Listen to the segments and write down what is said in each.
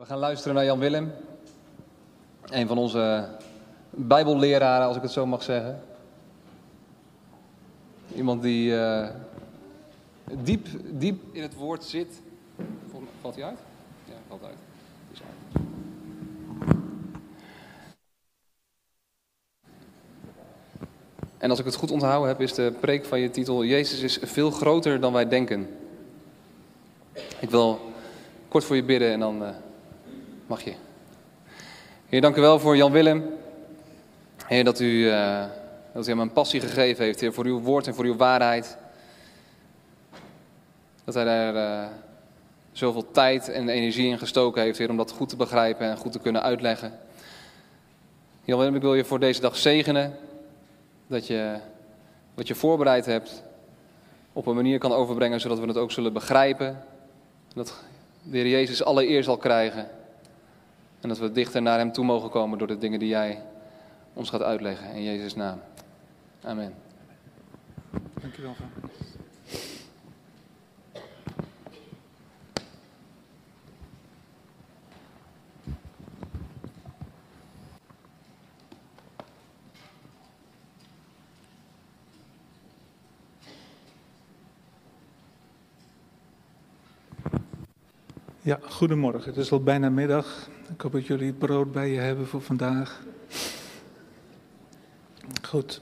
We gaan luisteren naar Jan Willem, een van onze bijbelleraren, als ik het zo mag zeggen. Iemand die diep in het woord zit. Valt hij uit? Ja, valt uit. Is uit. En als ik het goed onthouden heb, is de preek van je titel: Jezus is veel groter dan wij denken. Ik wil kort voor je bidden en dan mag je. Heer, dank u wel voor Jan Willem. Heer, dat u hem een passie gegeven heeft, Heer, voor uw woord en voor uw waarheid. Dat hij daar zoveel tijd en energie in gestoken heeft, Heer, om dat goed te begrijpen en goed te kunnen uitleggen. Jan Willem, ik wil je voor deze dag zegenen. Dat je wat je voorbereid hebt op een manier kan overbrengen, zodat we het ook zullen begrijpen. Dat de Heer Jezus allereer zal krijgen. En dat we dichter naar hem toe mogen komen door de dingen die jij ons gaat uitleggen. In Jezus' naam. Amen. Dank u wel. Ja, goedemorgen. Het is al bijna middag. Ik hoop dat jullie het brood bij je hebben voor vandaag. Goed.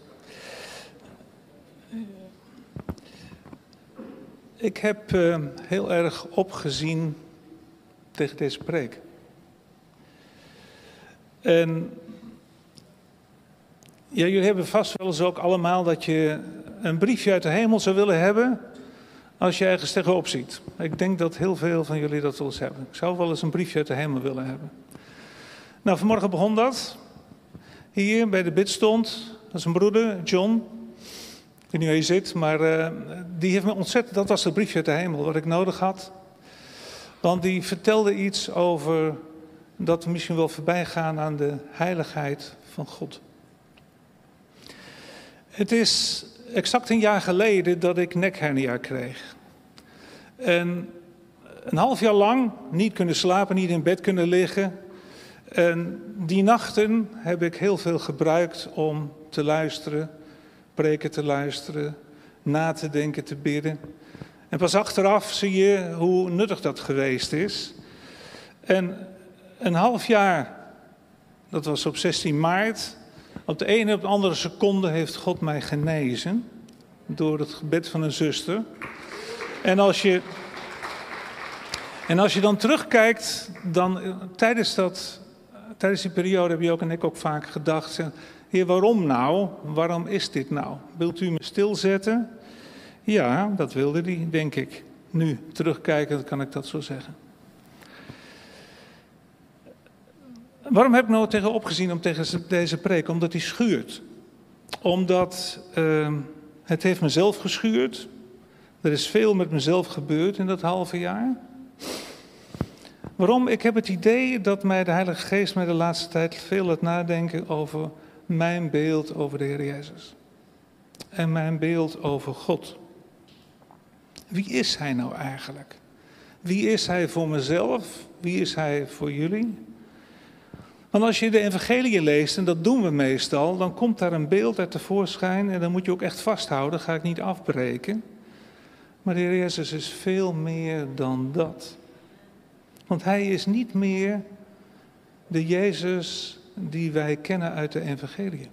Ik heb heel erg opgezien tegen deze preek. En ja, jullie hebben vast wel eens ook allemaal dat je een briefje uit de hemel zou willen hebben. Als je ergens tegenop ziet. Ik denk dat heel veel van jullie dat wel eens hebben. Ik zou wel eens een briefje uit de hemel willen hebben. Nou, vanmorgen begon dat. Hier bij de bidstond. Dat is een broeder, John. Ik weet niet waar je zit, maar die heeft me ontzettend... Dat was het briefje uit de hemel wat ik nodig had. Want die vertelde iets over dat we misschien wel voorbij gaan aan de heiligheid van God. Het is... Exact een jaar geleden dat ik nekhernia kreeg. En een half jaar lang niet kunnen slapen, niet in bed kunnen liggen. En die nachten heb ik heel veel gebruikt om te luisteren, preken te luisteren, na te denken, te bidden. En pas achteraf zie je hoe nuttig dat geweest is. En een half jaar, dat was op 16 maart... Op de ene op de andere seconde heeft God mij genezen. Door het gebed van een zuster. En als je dan terugkijkt. Dan, tijdens die periode heb je ook en ik ook vaak gedacht. Heer, waarom nou? Waarom is dit nou? Wilt u me stilzetten? Ja, dat wilde hij, denk ik. Nu, terugkijken, kan ik dat zo zeggen. Waarom heb ik nou tegen opgezien om tegen deze preek? Omdat die schuurt. Omdat het heeft mezelf geschuurd. Er is veel met mezelf gebeurd in dat halve jaar. Waarom? Ik heb het idee dat mij de Heilige Geest mij de laatste tijd veel laat nadenken over mijn beeld over de Heer Jezus. En mijn beeld over God. Wie is Hij nou eigenlijk? Wie is Hij voor mezelf? Wie is Hij voor jullie? Want als je de evangelie leest, en dat doen we meestal, dan komt daar een beeld uit tevoorschijn en dan moet je ook echt vasthouden, ga ik niet afbreken. Maar de Heer Jezus is veel meer dan dat. Want Hij is niet meer de Jezus die wij kennen uit de evangelie.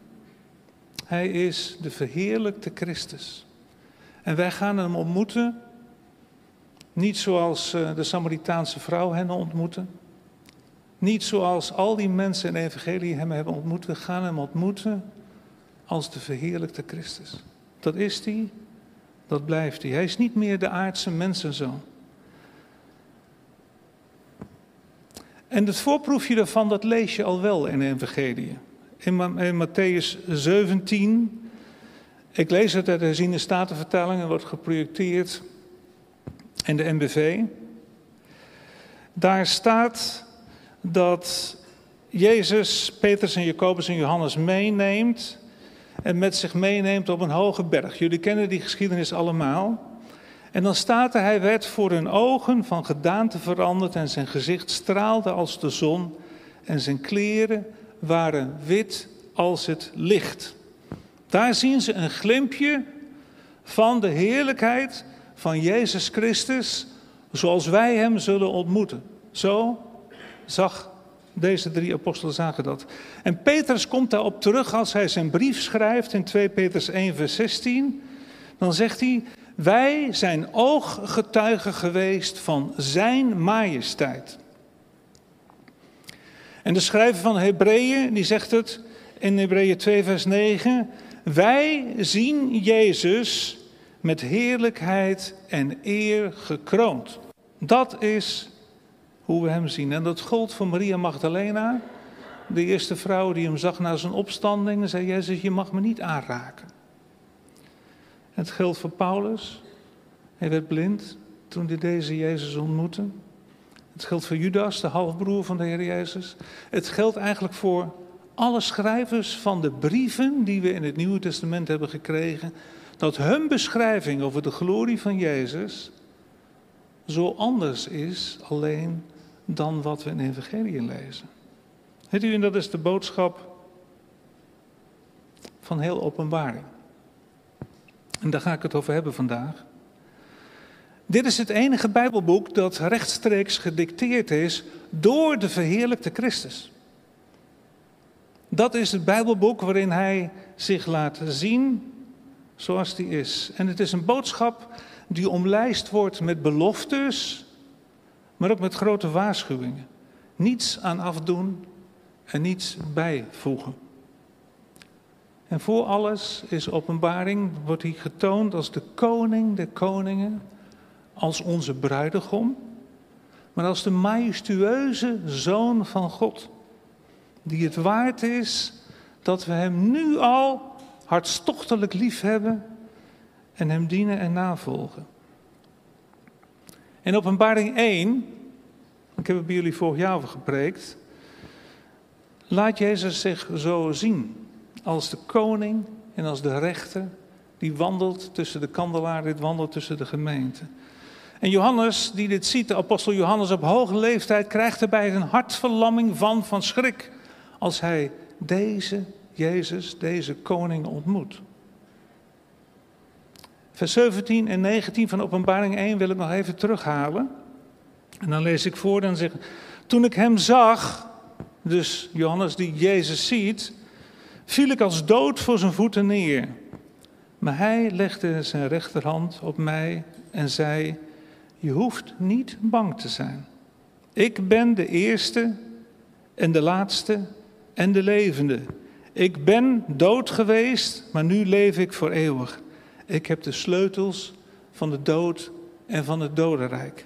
Hij is de verheerlijkte Christus. En wij gaan Hem ontmoeten, niet zoals de Samaritaanse vrouw hen ontmoette. Niet zoals al die mensen in de evangelie Hem hebben ontmoet. We gaan Hem ontmoeten als de verheerlijkte Christus. Dat is Hij, dat blijft Hij. Hij is niet meer de aardse mensenzoon. En het voorproefje daarvan, dat lees je al wel in de evangelie. In Mattheüs 17, ik lees het uit de Herziene Statenvertaling en wordt geprojecteerd in de NBV. Daar staat... dat Jezus Petrus en Jacobus en Johannes meeneemt en met zich meeneemt op een hoge berg. Jullie kennen die geschiedenis allemaal. En dan staat er, hij werd voor hun ogen van gedaante veranderd en zijn gezicht straalde als de zon en zijn kleren waren wit als het licht. Daar zien ze een glimpje van de heerlijkheid van Jezus Christus zoals wij hem zullen ontmoeten. Zo zag deze drie apostelen zagen dat. En Petrus komt daarop terug als hij zijn brief schrijft in 2 Petrus 1 vers 16. Dan zegt hij, wij zijn ooggetuigen geweest van zijn majesteit. En de schrijver van Hebreeën, die zegt het in Hebreeën 2 vers 9. Wij zien Jezus met heerlijkheid en eer gekroond. Dat is hoe we hem zien. En dat gold voor Maria Magdalena, de eerste vrouw die hem zag na zijn opstanding, en zei Jezus, je mag me niet aanraken. Het geldt voor Paulus. Hij werd blind toen hij deze Jezus ontmoette. Het geldt voor Judas, de halfbroer van de Heer Jezus. Het geldt eigenlijk voor alle schrijvers van de brieven die we in het Nieuwe Testament hebben gekregen, dat hun beschrijving over de glorie van Jezus zo anders is alleen dan wat we in de Evangelie lezen. Weet u, en dat is de boodschap van heel Openbaring. En daar ga ik het over hebben vandaag. Dit is het enige Bijbelboek dat rechtstreeks gedicteerd is door de verheerlijkte Christus. Dat is het Bijbelboek waarin hij zich laat zien zoals hij is. En het is een boodschap die omlijst wordt met beloftes, maar ook met grote waarschuwingen. Niets aan afdoen en niets bijvoegen. En voor alles is Openbaring, wordt hij getoond als de koning der koningen, als onze bruidegom, maar als de majestueuze zoon van God, die het waard is dat we hem nu al hartstochtelijk lief hebben en hem dienen en navolgen. In Openbaring 1, ik heb het bij jullie vorig jaar over gepreekt, laat Jezus zich zo zien. Als de koning en als de rechter die wandelt tussen de kandelaar, dit wandelt tussen de gemeente. En Johannes, die dit ziet, de apostel Johannes op hoge leeftijd, krijgt erbij een hartverlamming van schrik. Als hij deze Jezus, deze koning ontmoet. Vers 17 en 19 van Openbaring 1 wil ik nog even terughalen. En dan lees ik voor, dan zegt, toen ik hem zag, dus Johannes die Jezus ziet, viel ik als dood voor zijn voeten neer. Maar hij legde zijn rechterhand op mij en zei, je hoeft niet bang te zijn. Ik ben de eerste en de laatste en de levende. Ik ben dood geweest, maar nu leef ik voor eeuwig. Ik heb de sleutels van de dood en van het dodenrijk.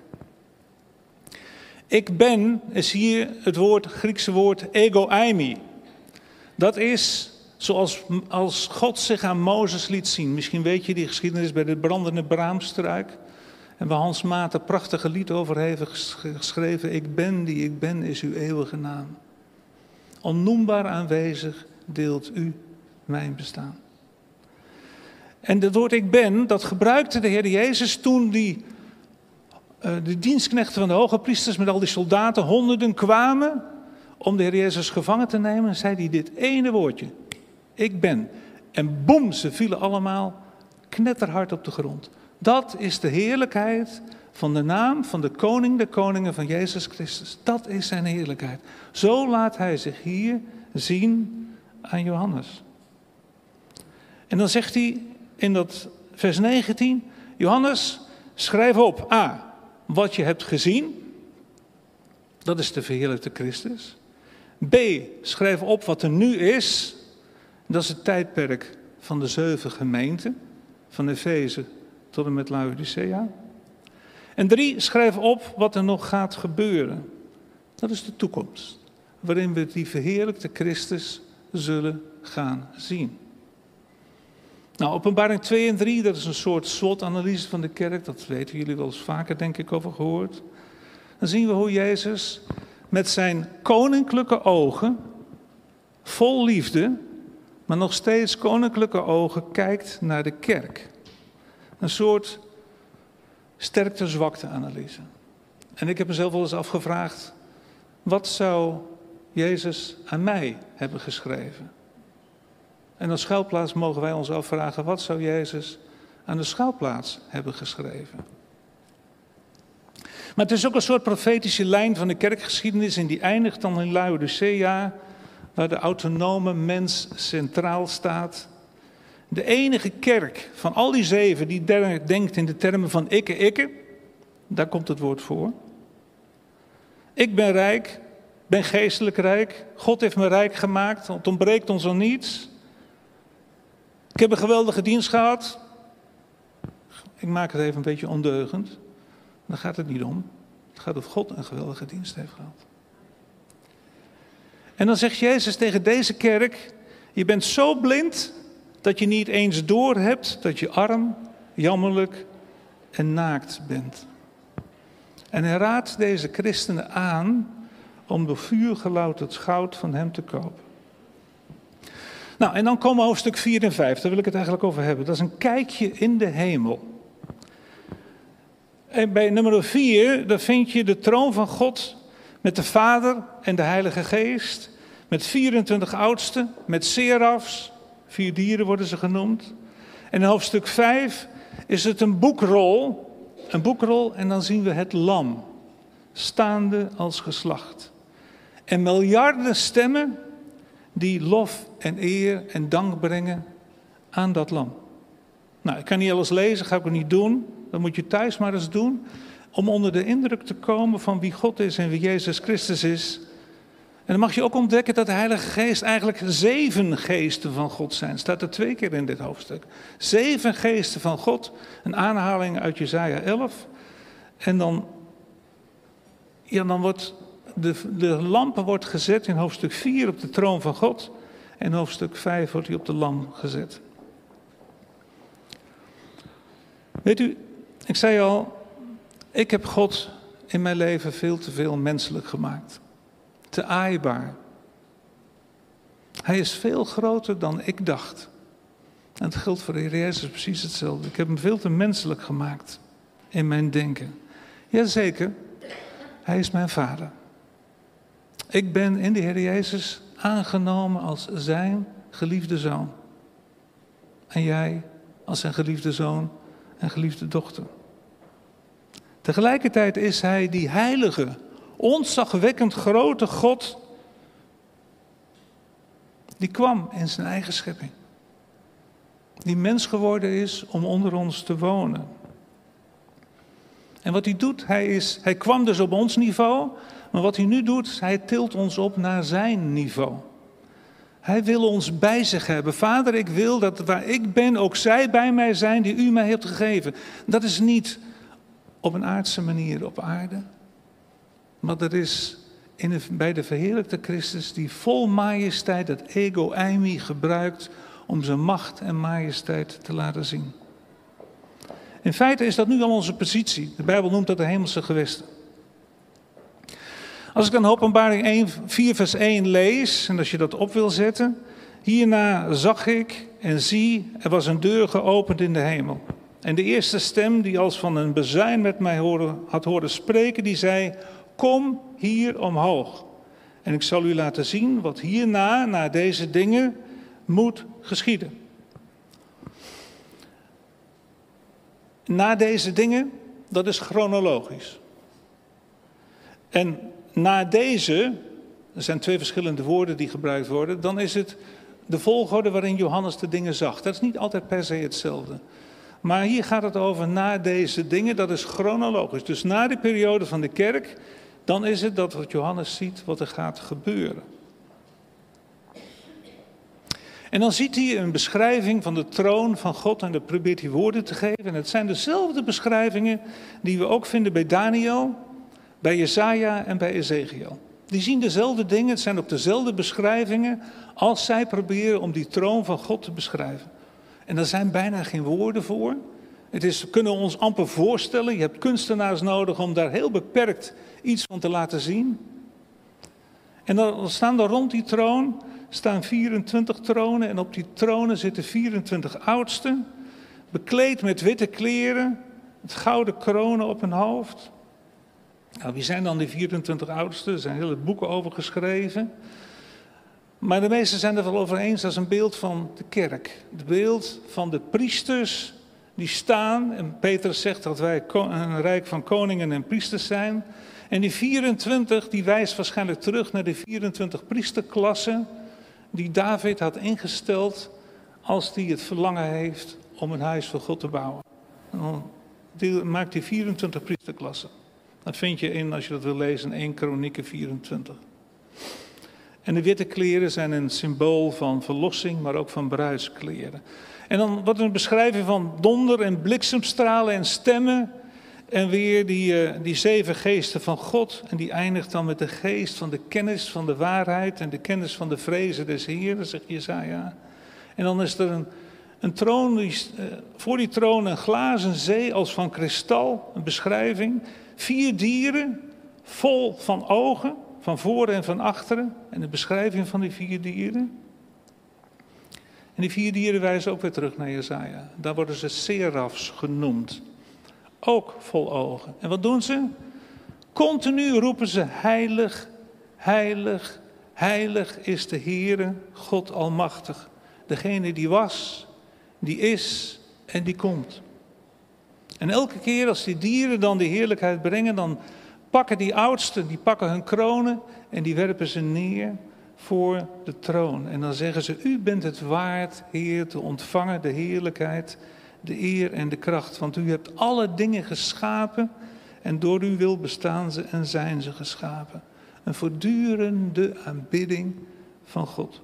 Ik ben, is hier het woord, Griekse woord egoïmi. Dat is zoals als God zich aan Mozes liet zien. Misschien weet je die geschiedenis bij de brandende braamstruik. En waar Hans Maat een prachtige lied over heeft geschreven. Ik ben die ik ben is uw eeuwige naam. Onnoembaar aanwezig deelt u mijn bestaan. En dat woord ik ben, dat gebruikte de Heer Jezus toen de dienstknechten van de hoge priesters met al die soldaten, honderden, kwamen om de Heer Jezus gevangen te nemen, zei hij dit ene woordje. Ik ben. En boem, ze vielen allemaal knetterhard op de grond. Dat is de heerlijkheid van de naam van de koning der koningen van Jezus Christus. Dat is zijn heerlijkheid. Zo laat hij zich hier zien aan Johannes. En dan zegt hij in dat vers 19, Johannes, schrijf op, A, wat je hebt gezien. Dat is de verheerlijkte Christus. B, schrijf op wat er nu is. Dat is het tijdperk van de 7 gemeenten. Van Efeze tot en met Laodicea. En 3, schrijf op wat er nog gaat gebeuren. Dat is de toekomst. Waarin we die verheerlijkte Christus zullen gaan zien. Nou, Openbaring 2 en 3, dat is een soort SWOT-analyse van de kerk. Dat weten jullie wel eens vaker, denk ik, over gehoord. Dan zien we hoe Jezus met zijn koninklijke ogen, vol liefde, maar nog steeds koninklijke ogen, kijkt naar de kerk. Een soort sterkte-zwakte-analyse. En ik heb mezelf wel eens afgevraagd, wat zou Jezus aan mij hebben geschreven? En als schuilplaats mogen wij ons afvragen, wat zou Jezus aan de schuilplaats hebben geschreven? Maar het is ook een soort profetische lijn van de kerkgeschiedenis en die eindigt dan in Laodicea, waar de autonome mens centraal staat. De enige kerk van al die 7 die denkt in de termen van ikke, ikke. Daar komt het woord voor. Ik ben rijk, ben geestelijk rijk. God heeft me rijk gemaakt, het ontbreekt ons aan niets. Ik heb een geweldige dienst gehad. Ik maak het even een beetje ondeugend. Daar gaat het niet om. Het gaat of God een geweldige dienst heeft gehad. En dan zegt Jezus tegen deze kerk, je bent zo blind dat je niet eens doorhebt dat je arm, jammerlijk en naakt bent. En hij raadt deze christenen aan om door vuur gelouterd goud van hem te kopen. Nou, en dan komen hoofdstuk 4 en 5, daar wil ik het eigenlijk over hebben. Dat is een kijkje in de hemel. En bij nummer 4, daar vind je de troon van God met de Vader en de Heilige Geest, met 24 oudsten, met serafs, 4 dieren worden ze genoemd. En in hoofdstuk 5 is het een boekrol en dan zien we het lam, staande als geslacht. En miljarden stemmen die lof en eer en dank brengen aan dat lam. Nou, ik kan niet alles lezen, ga ik ook niet doen. Dat moet je thuis maar eens doen. Om onder de indruk te komen van wie God is en wie Jezus Christus is. En dan mag je ook ontdekken dat de Heilige Geest eigenlijk 7 geesten van God zijn. Staat er 2 keer in dit hoofdstuk. 7 geesten van God. Een aanhaling uit Jesaja 11. En dan, ja, dan wordt de lampen wordt gezet in hoofdstuk 4 op de troon van God. En in hoofdstuk 5 wordt hij op de lam gezet. Weet u, ik zei al, ik heb God in mijn leven veel te veel menselijk gemaakt. Te aaibaar. Hij is veel groter dan ik dacht. En het geldt voor de Heer Jezus precies hetzelfde. Ik heb hem veel te menselijk gemaakt in mijn denken. Jazeker, hij is mijn vader. Ik ben in de Heer Jezus aangenomen als zijn geliefde zoon. En jij als zijn geliefde zoon en geliefde dochter. Tegelijkertijd is hij die heilige, ontzagwekkend grote God, die kwam in zijn eigen schepping. Die mens geworden is om onder ons te wonen. En wat hij doet, hij kwam dus op ons niveau, maar wat hij nu doet, hij tilt ons op naar zijn niveau. Hij wil ons bij zich hebben. Vader, ik wil dat waar ik ben, ook zij bij mij zijn die u mij hebt gegeven. Dat is niet op een aardse manier op aarde. Maar dat is bij de verheerlijkte Christus die vol majesteit dat ego eimi gebruikt om zijn macht en majesteit te laten zien. In feite is dat nu al onze positie. De Bijbel noemt dat de hemelse gewesten. Als ik dan Openbaring 4 vers 1 lees, en als je dat op wil zetten. Hierna zag ik en zie, er was een deur geopend in de hemel. En de eerste stem die als van een bezuin met mij had horen spreken, die zei, kom hier omhoog. En ik zal u laten zien wat hierna, na deze dingen, moet geschieden. Na deze dingen, dat is chronologisch. En na deze, er zijn 2 verschillende woorden die gebruikt worden, dan is het de volgorde waarin Johannes de dingen zag. Dat is niet altijd per se hetzelfde. Maar hier gaat het over na deze dingen, dat is chronologisch. Dus na de periode van de kerk, dan is het dat wat Johannes ziet, wat er gaat gebeuren. En dan ziet hij een beschrijving van de troon van God en dat probeert hij woorden te geven. En het zijn dezelfde beschrijvingen die we ook vinden bij Daniel, bij Jesaja en bij Ezekiel. Die zien dezelfde dingen, het zijn ook dezelfde beschrijvingen als zij proberen om die troon van God te beschrijven. En daar zijn bijna geen woorden voor. We kunnen ons amper voorstellen. Je hebt kunstenaars nodig om daar heel beperkt iets van te laten zien. En dan staan er rond die troon staan 24 tronen. En op die tronen zitten 24 oudsten. Bekleed met witte kleren. Met gouden kronen op hun hoofd. Nou, wie zijn dan die 24 oudsten? Er zijn hele boeken over geschreven. Maar de meesten zijn er wel over eens, dat is een beeld van de kerk. Het beeld van de priesters die staan. En Petrus zegt dat wij een rijk van koningen en priesters zijn. En die 24, die wijst waarschijnlijk terug naar de 24 priesterklassen die David had ingesteld als hij het verlangen heeft om een huis voor God te bouwen. En dan maakt hij 24 priesterklassen. Dat vind je in, als je dat wil lezen, 1 Kronieken 24. En de witte kleren zijn een symbool van verlossing, maar ook van bruidskleren. En dan wordt er een beschrijving van donder en bliksemstralen en stemmen. En weer die zeven geesten van God. En die eindigt dan met de geest van de kennis van de waarheid en de kennis van de vrezen des Heeren, zegt Jesaja. En dan is er een troon, voor die troon een glazen zee als van kristal, een beschrijving. 4 dieren, vol van ogen, van voren en van achteren. En de beschrijving van die 4 dieren. En die 4 dieren wijzen ook weer terug naar Jesaja. Daar worden ze serafs genoemd. Ook vol ogen. En wat doen ze? Continu roepen ze heilig, heilig, heilig is de Heere, God Almachtig. Degene die was, die is en die komt. En elke keer als die dieren dan de heerlijkheid brengen, dan pakken die oudsten, die pakken hun kronen en die werpen ze neer voor de troon. En dan zeggen ze, u bent het waard, Heer, te ontvangen de heerlijkheid, de eer en de kracht. Want u hebt alle dingen geschapen en door uw wil bestaan ze en zijn ze geschapen. Een voortdurende aanbidding van God.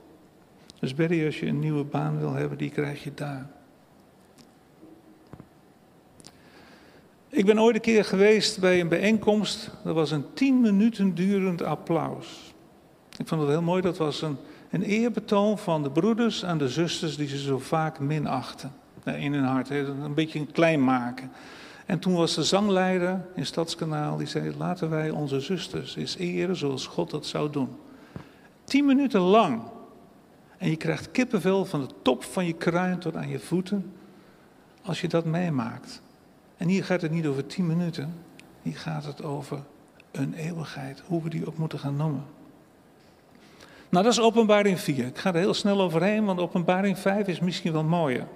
Dus Berry, als je een nieuwe baan wil hebben, die krijg je daar. Ik ben ooit een keer geweest bij een bijeenkomst. Dat was een 10 minuten durend applaus. Ik vond het heel mooi. Dat was een eerbetoon van de broeders aan de zusters die ze zo vaak minachten. In hun hart, een beetje een klein maken. En toen was de zangleider in Stadskanaal, die zei, laten wij onze zusters eens eren zoals God dat zou doen. 10 minuten lang. En je krijgt kippenvel van de top van je kruin tot aan je voeten, als je dat meemaakt. En hier gaat het niet over 10 minuten, hier gaat het over een eeuwigheid, hoe we die ook moeten gaan noemen. Nou, dat is Openbaring 4. Ik ga er heel snel overheen, want Openbaring 5 is misschien wel mooier.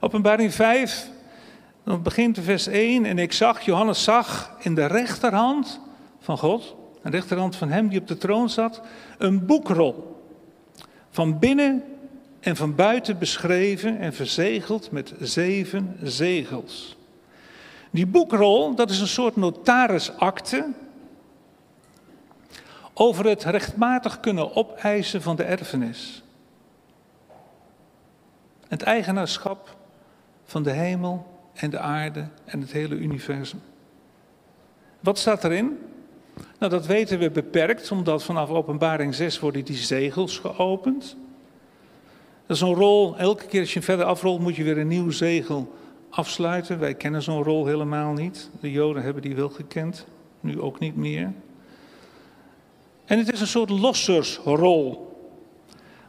Openbaring 5, dan begint vers 1. En ik zag, Johannes zag in de rechterhand van God, de rechterhand van hem die op de troon zat, een boekrol. Van binnen en van buiten beschreven en verzegeld met 7 zegels. Die boekrol, dat is een soort notarisakte over het rechtmatig kunnen opeisen van de erfenis. Het eigenaarschap van de hemel en de aarde en het hele universum. Wat staat erin? Nou, dat weten we beperkt, omdat vanaf Openbaring 6 worden die zegels geopend. Dat is een rol, elke keer als je verder afrolt moet je weer een nieuw zegel afsluiten. Wij kennen zo'n rol helemaal niet. De Joden hebben die wel gekend, nu ook niet meer. En het is een soort lossersrol,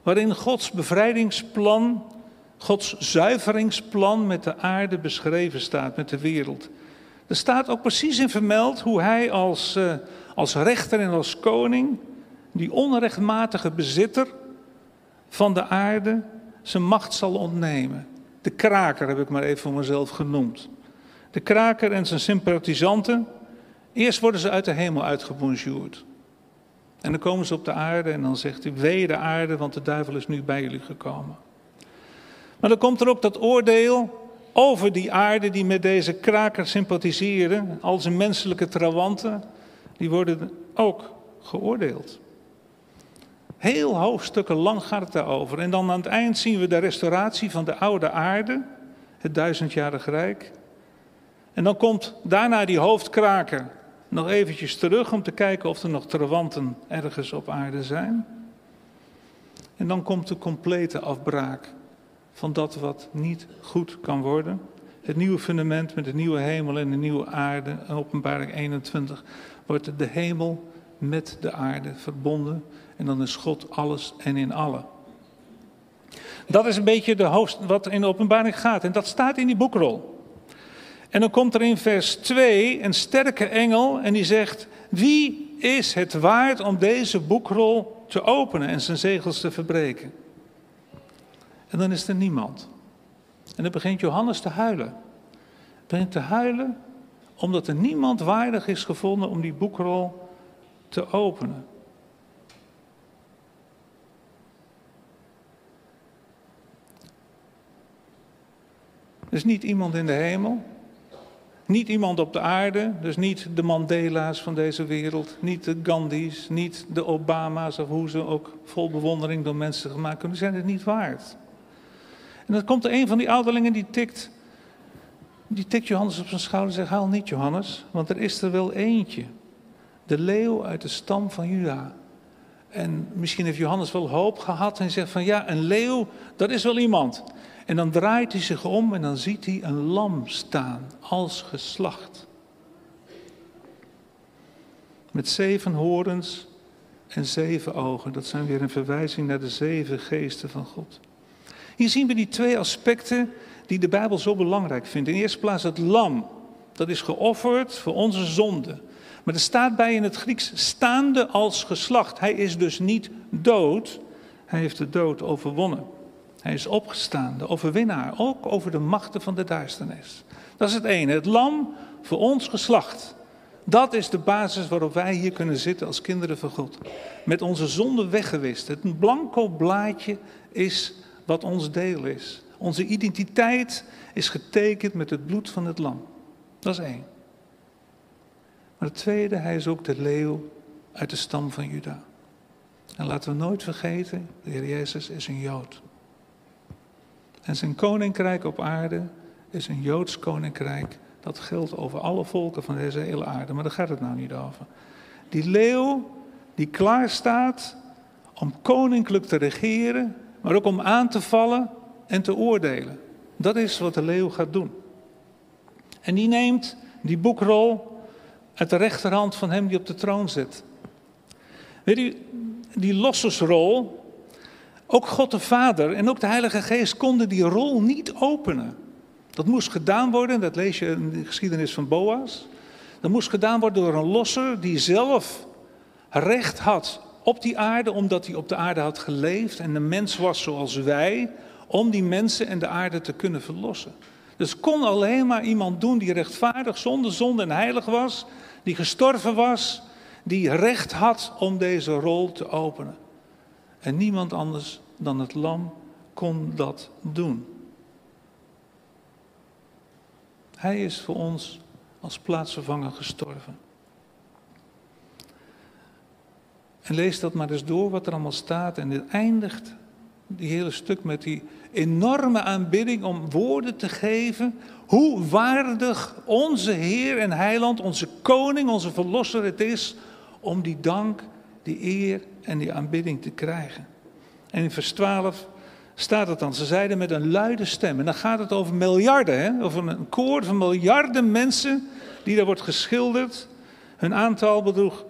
waarin Gods bevrijdingsplan, Gods zuiveringsplan met de aarde beschreven staat, met de wereld. Er staat ook precies in vermeld hoe hij als rechter en als koning, die onrechtmatige bezitter van de aarde, zijn macht zal ontnemen. De kraker heb ik maar even voor mezelf genoemd. De kraker en zijn sympathisanten, eerst worden ze uit de hemel uitgebonjourd. En dan komen ze op de aarde en dan zegt hij, wee de aarde, want de duivel is nu bij jullie gekomen. Maar dan komt er ook dat oordeel over die aarde die met deze kraker sympathiseren. Al zijn menselijke trawanten, die worden ook geoordeeld. Heel hoofdstukken lang gaat het daarover. En dan aan het eind zien we de restauratie van de oude aarde, het 1000-jarig rijk. En dan komt daarna die hoofdkraker nog eventjes terug om te kijken of er nog trawanten ergens op aarde zijn. En dan komt de complete afbraak van dat wat niet goed kan worden. Het nieuwe fundament met de nieuwe hemel en de nieuwe aarde. Openbaring 21 wordt de hemel met de aarde verbonden. En dan is God alles en in allen. Dat is een beetje de hoofd wat in de Openbaring gaat. En dat staat in die boekrol. En dan komt er in vers 2 een sterke engel en die zegt: wie is het waard om deze boekrol te openen en zijn zegels te verbreken? En dan is er niemand. En dan begint Johannes te huilen. Hij begint te huilen omdat er niemand waardig is gevonden om die boekrol te openen. Dus niet iemand in de hemel, niet iemand op de aarde, dus niet de Mandela's van deze wereld, niet de Gandhi's, niet de Obama's of hoe ze ook vol bewondering door mensen gemaakt kunnen zijn, het niet waard. En dan komt er een van die ouderlingen die tikt Johannes op zijn schouder en zegt: haal niet, Johannes, want er is er wel eentje. De leeuw uit de stam van Juda. En misschien heeft Johannes wel hoop gehad en zegt van ja, een leeuw, dat is wel iemand. En dan draait hij zich om en dan ziet hij een lam staan als geslacht. Met 7 horens en 7 ogen. Dat zijn weer een verwijzing naar de 7 geesten van God. Hier zien we die 2 aspecten die de Bijbel zo belangrijk vindt. In de eerste plaats het lam. Dat is geofferd voor onze zonden. Maar er staat bij in het Grieks staande als geslacht. Hij is dus niet dood. Hij heeft de dood overwonnen. Hij is opgestaan, de overwinnaar, ook over de machten van de duisternis. Dat is het ene, het lam voor ons geslacht. Dat is de basis waarop wij hier kunnen zitten als kinderen van God. Met onze zonde weggewist. Het blanco blaadje is wat ons deel is. Onze identiteit is getekend met het bloed van het lam. Dat is 1. Maar het tweede, hij is ook de leeuw uit de stam van Juda. En laten we nooit vergeten, de Heer Jezus is een Jood. En zijn koninkrijk op aarde is een Joods koninkrijk. Dat geldt over alle volken van deze hele aarde. Maar daar gaat het nou niet over. Die leeuw die klaar staat om koninklijk te regeren. Maar ook om aan te vallen en te oordelen. Dat is wat de leeuw gaat doen. En die neemt die boekrol uit de rechterhand van hem die op de troon zit. Weet u, die lossersrol... Ook God de Vader en ook de Heilige Geest konden die rol niet openen. Dat moest gedaan worden, dat lees je in de geschiedenis van Boas. Dat moest gedaan worden door een losser die zelf recht had op die aarde, omdat hij op de aarde had geleefd en een mens was zoals wij, om die mensen en de aarde te kunnen verlossen. Dus kon alleen maar iemand doen die rechtvaardig, zonder zonde en heilig was, die gestorven was, die recht had om deze rol te openen. En niemand anders dan het lam kon dat doen. Hij is voor ons als plaatsvervanger gestorven. En lees dat maar eens door wat er allemaal staat. En het eindigt die hele stuk met die enorme aanbidding om woorden te geven. Hoe waardig onze Heer en Heiland, onze Koning, onze Verlosser het is om die dank, die eer en die aanbidding te krijgen. En in vers 12 staat het dan. Ze zeiden met een luide stem. En dan gaat het over miljarden. Hè? Over een koor van miljarden mensen. Die daar wordt geschilderd. Hun aantal bedroeg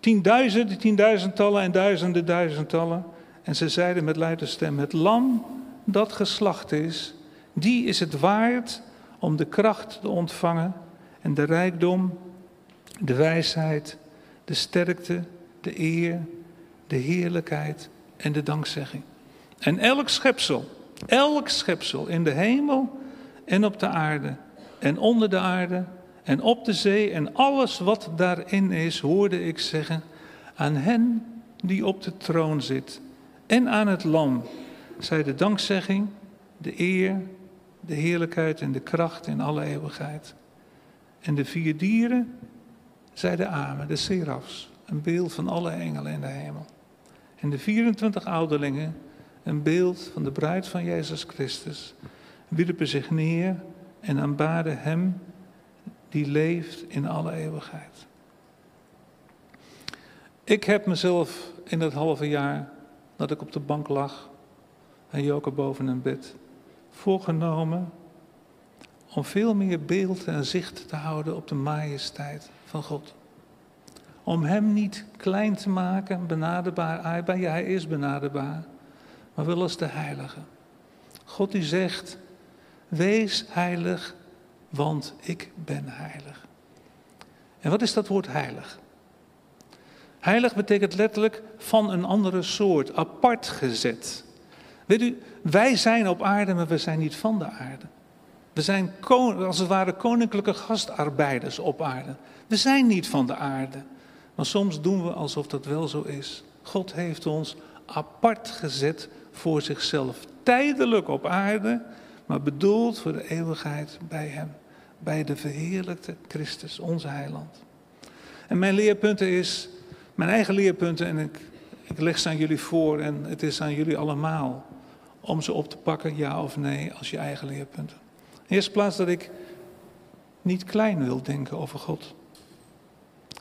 tienduizenden, tienduizendtallen en duizenden, duizendtallen. En ze zeiden met luide stem. Het lam dat geslacht is. Die is het waard om de kracht te ontvangen. En de rijkdom. De wijsheid. De sterkte. De eer, de heerlijkheid en de dankzegging. En elk schepsel in de hemel en op de aarde en onder de aarde en op de zee en alles wat daarin is, hoorde ik zeggen, aan hen die op de troon zit en aan het lam, zij de dankzegging, de eer, de heerlijkheid en de kracht in alle eeuwigheid. En de 4 dieren, zij de amen, de serafs. Een beeld van alle engelen in de hemel. En de 24 ouderlingen, een beeld van de bruid van Jezus Christus, wierpen zich neer en aanbaden hem die leeft in alle eeuwigheid. Ik heb mezelf in dat halve jaar dat ik op de bank lag en Joker boven een bed voorgenomen om veel meer beeld en zicht te houden op de majesteit van God. Om hem niet klein te maken, benaderbaar. Ja, hij is benaderbaar, maar wel als de heilige. God die zegt, wees heilig, want ik ben heilig. En wat is dat woord heilig? Heilig betekent letterlijk van een andere soort, apart gezet. Weet u, wij zijn op aarde, maar we zijn niet van de aarde. We zijn als het ware koninklijke gastarbeiders op aarde. We zijn niet van de aarde. Maar soms doen we alsof dat wel zo is. God heeft ons apart gezet voor zichzelf. Tijdelijk op aarde, maar bedoeld voor de eeuwigheid bij hem. Bij de verheerlijkte Christus, onze heiland. En mijn leerpunten is, mijn eigen leerpunten, en ik leg ze aan jullie voor en het is aan jullie allemaal om ze op te pakken, ja of nee, als je eigen leerpunten. In de eerste plaats dat ik niet klein wil denken over God.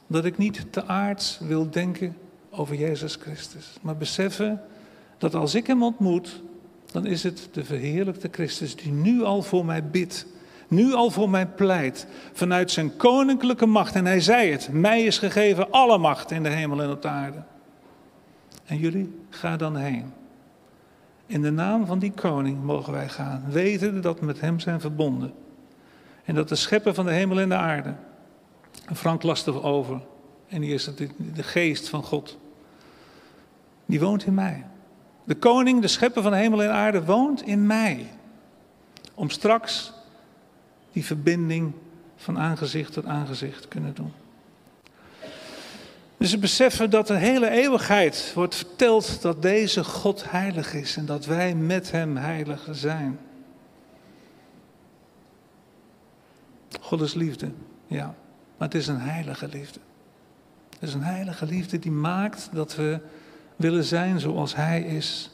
Dat ik niet te aards wil denken over Jezus Christus. Maar beseffen dat als ik hem ontmoet, dan is het de verheerlijkte Christus die nu al voor mij bidt. Nu al voor mij pleit, vanuit zijn koninklijke macht. En hij zei het, mij is gegeven alle macht in de hemel en op de aarde. En jullie, ga dan heen. In de naam van die koning mogen wij gaan, weten dat we met hem zijn verbonden. En dat de schepper van de hemel en de aarde, Frank las erover, en die is de geest van God, die woont in mij. De koning, de schepper van de hemel en de aarde, woont in mij. Om straks die verbinding van aangezicht tot aangezicht kunnen doen. Dus we beseffen dat de hele eeuwigheid wordt verteld dat deze God heilig is en dat wij met hem heilig zijn. God is liefde, ja, maar het is een heilige liefde. Het is een heilige liefde die maakt dat we willen zijn zoals hij is.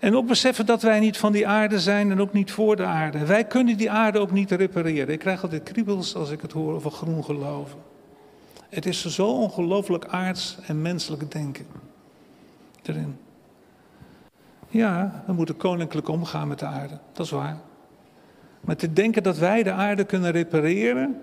En ook beseffen dat wij niet van die aarde zijn en ook niet voor de aarde. Wij kunnen die aarde ook niet repareren. Ik krijg altijd kriebels als ik het hoor over groen geloven. Het is zo ongelooflijk aards en menselijk denken. Erin. Ja, we moeten koninklijk omgaan met de aarde. Dat is waar. Maar te denken dat wij de aarde kunnen repareren.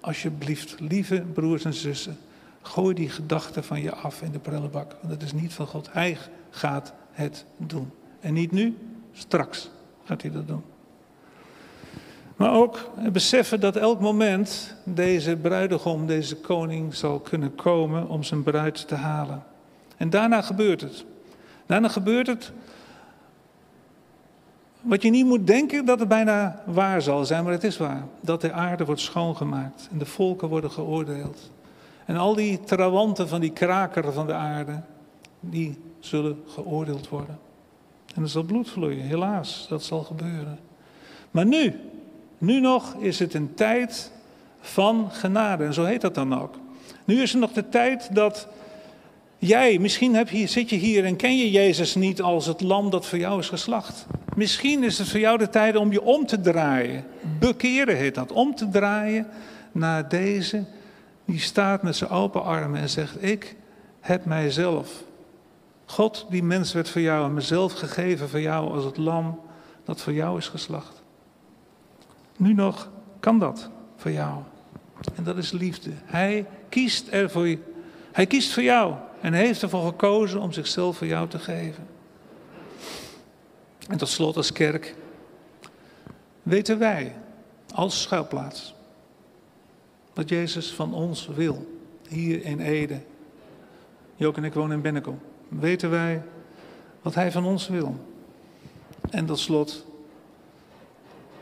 Alsjeblieft, lieve broers en zussen. Gooi die gedachte van je af in de prullenbak. Want dat is niet van God. Hij gaat het doen. En niet nu, straks gaat hij dat doen. Maar ook beseffen dat elk moment deze bruidegom, deze koning zal kunnen komen om zijn bruid te halen. En daarna gebeurt het. Daarna gebeurt het wat je niet moet denken dat het bijna waar zal zijn, maar het is waar. Dat de aarde wordt schoongemaakt en de volken worden geoordeeld. En al die trawanten van die kraker van de aarde, die zullen geoordeeld worden. En er zal bloed vloeien, helaas, dat zal gebeuren. Maar nu nog is het een tijd van genade. En zo heet dat dan ook. Nu is er nog de tijd dat jij, misschien zit je hier en ken je Jezus niet als het lam dat voor jou is geslacht. Misschien is het voor jou de tijd om je om te draaien. Bekeren heet dat, om te draaien naar deze die staat met zijn open armen en zegt, ik heb mijzelf. God, die mens werd voor jou en mezelf gegeven voor jou als het lam dat voor jou is geslacht. Nu nog kan dat voor jou. En dat is liefde. Hij kiest ervoor je. Hij kiest voor jou en heeft ervoor gekozen om zichzelf voor jou te geven. En tot slot als kerk weten wij als schuilplaats wat Jezus van ons wil. Hier in Ede. Jook en ik wonen in Bennekom. Weten wij wat hij van ons wil. En tot slot,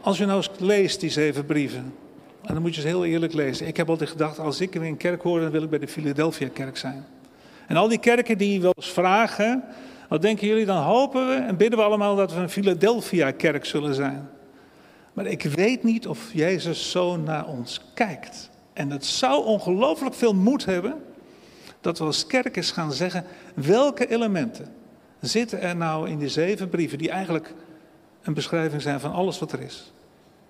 als je nou eens leest die 7 brieven, en dan moet je ze heel eerlijk lezen. Ik heb altijd gedacht, als ik in een kerk hoor, dan wil ik bij de Philadelphia kerk zijn. En al die kerken die wel eens vragen, wat denken jullie, dan hopen we en bidden we allemaal dat we een Philadelphia kerk zullen zijn. Maar ik weet niet of Jezus zo naar ons kijkt. En het zou ongelooflijk veel moed hebben dat we als kerk eens gaan zeggen, welke elementen zitten er nou in die 7 brieven die eigenlijk een beschrijving zijn van alles wat er is.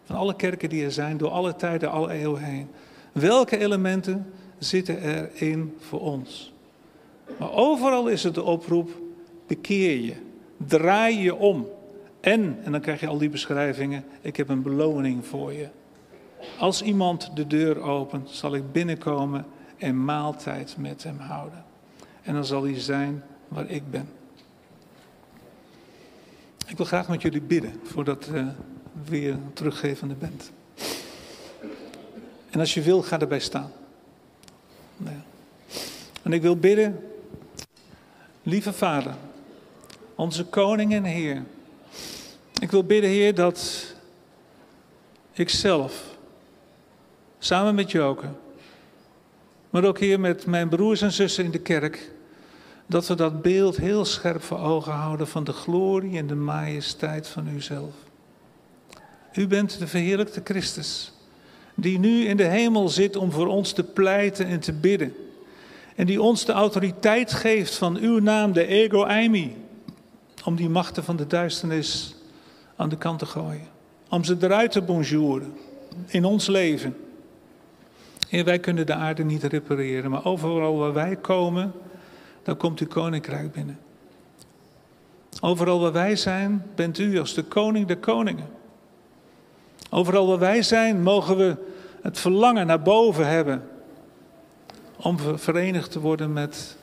Van alle kerken die er zijn, door alle tijden, alle eeuwen heen. Welke elementen zitten erin voor ons? Maar overal is het de oproep, bekeer je, draai je om. En dan krijg je al die beschrijvingen, ik heb een beloning voor je. Als iemand de deur opent, zal ik binnenkomen en maaltijd met hem houden. En dan zal hij zijn waar ik ben. Ik wil graag met jullie bidden voordat we weer teruggeven aan de band. En als je wil, ga erbij staan. Nou ja. En ik wil bidden, lieve Vader, onze koning en Heer. Ik wil bidden, Heer, dat ikzelf, samen met Joke, maar ook, Heer, met mijn broers en zussen in de kerk, dat we dat beeld heel scherp voor ogen houden van de glorie en de majesteit van uzelf. U bent de verheerlijkte Christus, die nu in de hemel zit om voor ons te pleiten en te bidden. En die ons de autoriteit geeft van uw naam, de ego eimi, om die machten van de duisternis aan de kant te gooien. Om ze eruit te bonjouren in ons leven. Heer, wij kunnen de aarde niet repareren, maar overal waar wij komen, dan komt uw koninkrijk binnen. Overal waar wij zijn, bent u als de koning der koningen. Overal waar wij zijn, mogen we het verlangen naar boven hebben. Om verenigd te worden met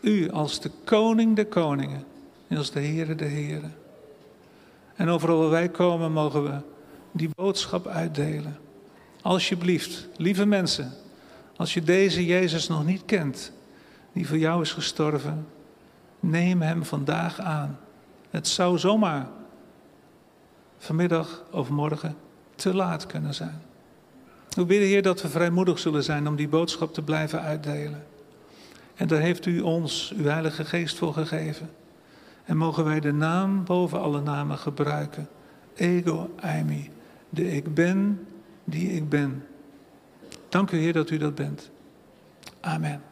u als de koning der koningen. En als de Heere der Heren. En overal waar wij komen, mogen we die boodschap uitdelen. Alsjeblieft, lieve mensen, als je deze Jezus nog niet kent, die voor jou is gestorven, neem hem vandaag aan. Het zou zomaar vanmiddag of morgen te laat kunnen zijn. We bidden, Heer, dat we vrijmoedig zullen zijn om die boodschap te blijven uitdelen. En daar heeft u ons, uw Heilige Geest, voor gegeven. En mogen wij de naam boven alle namen gebruiken. Ego eimi, de ik ben die ik ben. Dank u, Heer, dat u dat bent. Amen.